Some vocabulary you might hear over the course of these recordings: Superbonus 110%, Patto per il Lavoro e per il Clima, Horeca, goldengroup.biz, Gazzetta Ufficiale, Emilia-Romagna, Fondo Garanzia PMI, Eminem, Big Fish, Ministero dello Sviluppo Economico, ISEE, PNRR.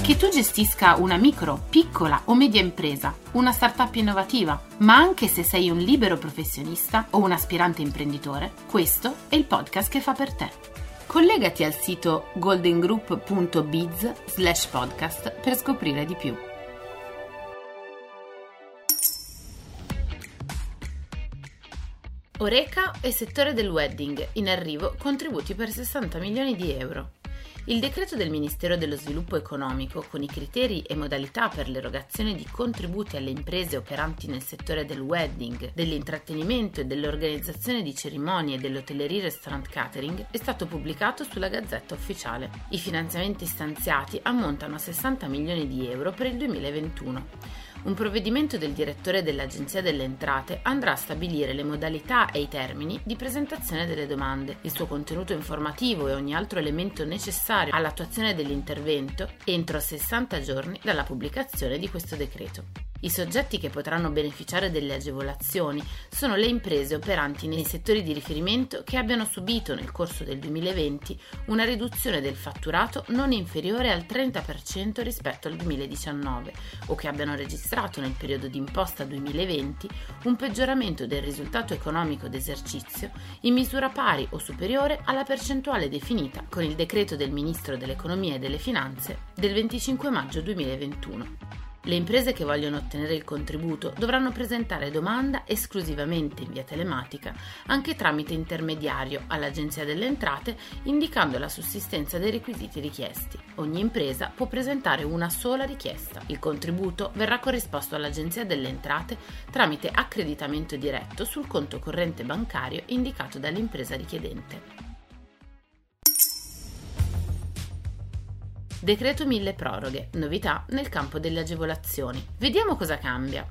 Che tu gestisca una micro, piccola o media impresa, una startup innovativa, ma anche se sei un libero professionista o un aspirante imprenditore, questo è il podcast che fa per te. Collegati al sito goldengroup.biz/podcast per scoprire di più. Horeca e settore del wedding, in arrivo contributi per 60 milioni di euro. Il decreto del Ministero dello Sviluppo Economico, con i criteri e modalità per l'erogazione di contributi alle imprese operanti nel settore del wedding, dell'intrattenimento e dell'organizzazione di cerimonie e dell'hotellerie restaurant catering, è stato pubblicato sulla Gazzetta Ufficiale. I finanziamenti stanziati ammontano a 60 milioni di euro per il 2021. Un provvedimento del direttore dell'Agenzia delle Entrate andrà a stabilire le modalità e i termini di presentazione delle domande, il suo contenuto informativo e ogni altro elemento necessario all'attuazione dell'intervento entro 60 giorni dalla pubblicazione di questo decreto. I soggetti che potranno beneficiare delle agevolazioni sono le imprese operanti nei settori di riferimento che abbiano subito nel corso del 2020 una riduzione del fatturato non inferiore al 30% rispetto al 2019 o che abbiano registrato nel periodo d'imposta 2020 un peggioramento del risultato economico d'esercizio in misura pari o superiore alla percentuale definita con il decreto del Ministro dell'Economia e delle Finanze del 25 maggio 2021. Le imprese che vogliono ottenere il contributo dovranno presentare domanda esclusivamente in via telematica, anche tramite intermediario all'Agenzia delle Entrate, indicando la sussistenza dei requisiti richiesti. Ogni impresa può presentare una sola richiesta. Il contributo verrà corrisposto all'Agenzia delle Entrate tramite accreditamento diretto sul conto corrente bancario indicato dall'impresa richiedente. Decreto mille proroghe, novità nel campo delle agevolazioni. Vediamo cosa cambia.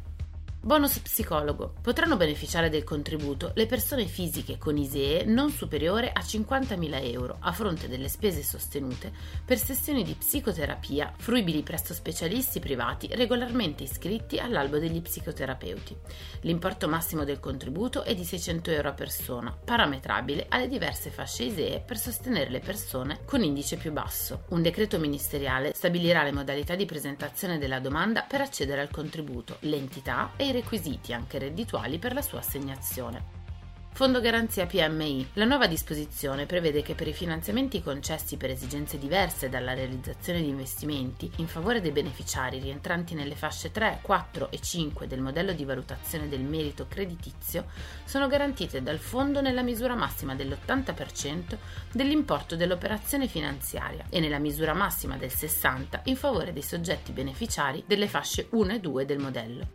Bonus psicologo. Potranno beneficiare del contributo le persone fisiche con ISEE non superiore a 50.000 euro a fronte delle spese sostenute per sessioni di psicoterapia fruibili presso specialisti privati regolarmente iscritti all'albo degli psicoterapeuti. L'importo massimo del contributo è di 600 euro a persona, parametrabile alle diverse fasce ISEE per sostenere le persone con indice più basso. Un decreto ministeriale stabilirà le modalità di presentazione della domanda per accedere al contributo, l'entità e i requisiti anche reddituali per la sua assegnazione. Fondo Garanzia PMI. La nuova disposizione prevede che per i finanziamenti concessi per esigenze diverse dalla realizzazione di investimenti in favore dei beneficiari rientranti nelle fasce 3, 4 e 5 del modello di valutazione del merito creditizio sono garantite dal Fondo nella misura massima dell'80% dell'importo dell'operazione finanziaria e nella misura massima del 60% in favore dei soggetti beneficiari delle fasce 1 e 2 del modello.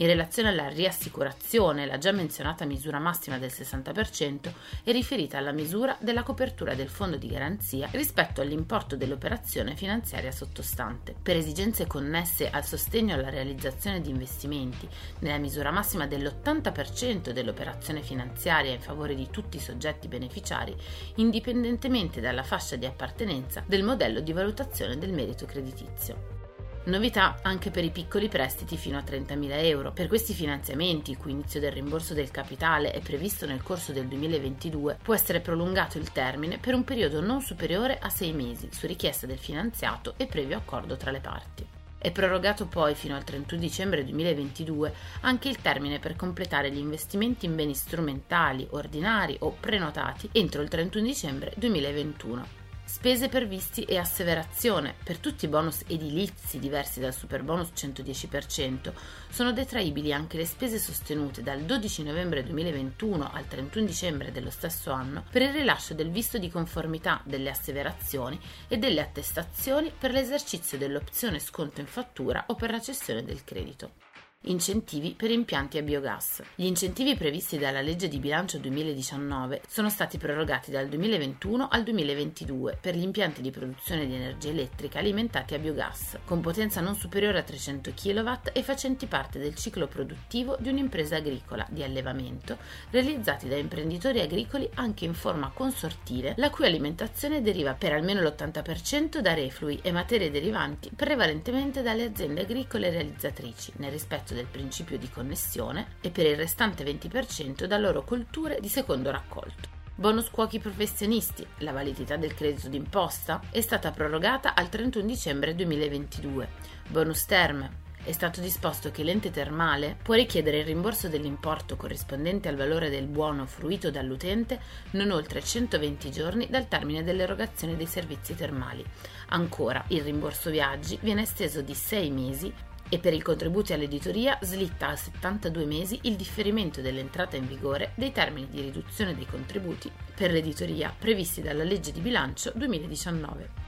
In relazione alla riassicurazione, la già menzionata misura massima del 60% è riferita alla misura della copertura del fondo di garanzia rispetto all'importo dell'operazione finanziaria sottostante. Per esigenze connesse al sostegno alla realizzazione di investimenti, nella misura massima dell'80% dell'operazione finanziaria in favore di tutti i soggetti beneficiari, indipendentemente dalla fascia di appartenenza del modello di valutazione del merito creditizio. Novità anche per i piccoli prestiti fino a 30.000 euro. Per questi finanziamenti, il cui inizio del rimborso del capitale è previsto nel corso del 2022, può essere prolungato il termine per un periodo non superiore a 6 mesi, su richiesta del finanziato e previo accordo tra le parti. È prorogato poi fino al 31 dicembre 2022 anche il termine per completare gli investimenti in beni strumentali, ordinari o prenotati entro il 31 dicembre 2021. Spese per visti e asseverazione. Per tutti i bonus edilizi diversi dal Superbonus 110% sono detraibili anche le spese sostenute dal 12 novembre 2021 al 31 dicembre dello stesso anno per il rilascio del visto di conformità, delle asseverazioni e delle attestazioni per l'esercizio dell'opzione sconto in fattura o per la cessione del credito. Incentivi per impianti a biogas. Gli incentivi previsti dalla legge di bilancio 2019 sono stati prorogati dal 2021 al 2022 per gli impianti di produzione di energia elettrica alimentati a biogas, con potenza non superiore a 300 kW e facenti parte del ciclo produttivo di un'impresa agricola di allevamento, realizzati da imprenditori agricoli anche in forma consortile, la cui alimentazione deriva per almeno l'80% da reflui e materie derivanti prevalentemente dalle aziende agricole realizzatrici, nel rispetto del principio di connessione, e per il restante 20% da loro colture di secondo raccolto. Bonus cuochi professionisti, la validità del credito d'imposta è stata prorogata al 31 dicembre 2022. Bonus terme, è stato disposto che l'ente termale può richiedere il rimborso dell'importo corrispondente al valore del buono fruito dall'utente non oltre 120 giorni dal termine dell'erogazione dei servizi termali. Ancora, il rimborso viaggi viene esteso di 6 mesi e per i contributi all'editoria slitta a 72 mesi il differimento dell'entrata in vigore dei termini di riduzione dei contributi per l'editoria previsti dalla legge di bilancio 2019.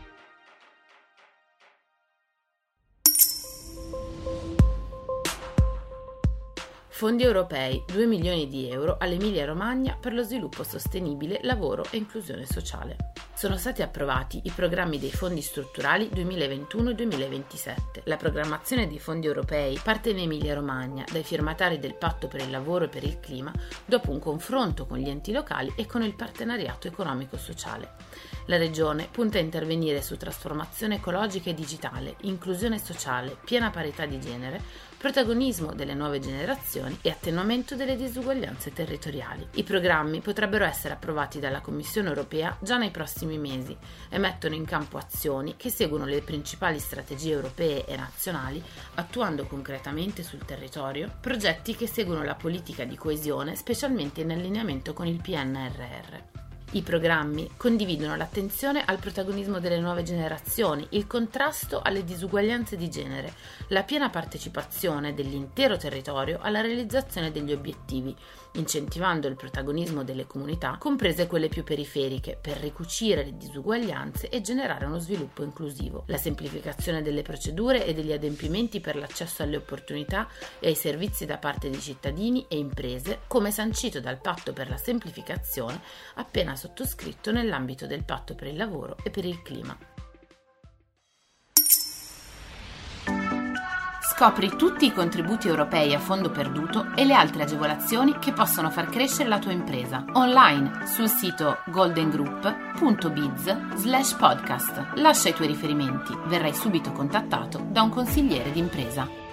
Fondi europei, 2 milioni di euro all'Emilia-Romagna per lo sviluppo sostenibile, lavoro e inclusione sociale. Sono stati approvati i programmi dei fondi strutturali 2021-2027. La programmazione dei fondi europei parte in Emilia-Romagna dai firmatari del Patto per il Lavoro e per il Clima dopo un confronto con gli enti locali e con il partenariato economico-sociale. La Regione punta a intervenire su trasformazione ecologica e digitale, inclusione sociale, piena parità di genere, protagonismo delle nuove generazioni e attenuamento delle disuguaglianze territoriali. I programmi potrebbero essere approvati dalla Commissione europea già nei prossimi mesi e mettono in campo azioni che seguono le principali strategie europee e nazionali, attuando concretamente sul territorio progetti che seguono la politica di coesione, specialmente in allineamento con il PNRR. I programmi condividono l'attenzione al protagonismo delle nuove generazioni, il contrasto alle disuguaglianze di genere, la piena partecipazione dell'intero territorio alla realizzazione degli obiettivi, incentivando il protagonismo delle comunità, comprese quelle più periferiche, per ricucire le disuguaglianze e generare uno sviluppo inclusivo. La semplificazione delle procedure e degli adempimenti per l'accesso alle opportunità e ai servizi da parte di cittadini e imprese, come sancito dal Patto per la semplificazione, appena sottoscritto nell'ambito del Patto per il Lavoro e per il Clima. Scopri tutti i contributi europei a fondo perduto e le altre agevolazioni che possono far crescere la tua impresa online sul sito goldengroup.biz/podcast. Lascia i tuoi riferimenti, verrai subito contattato da un consigliere d'impresa.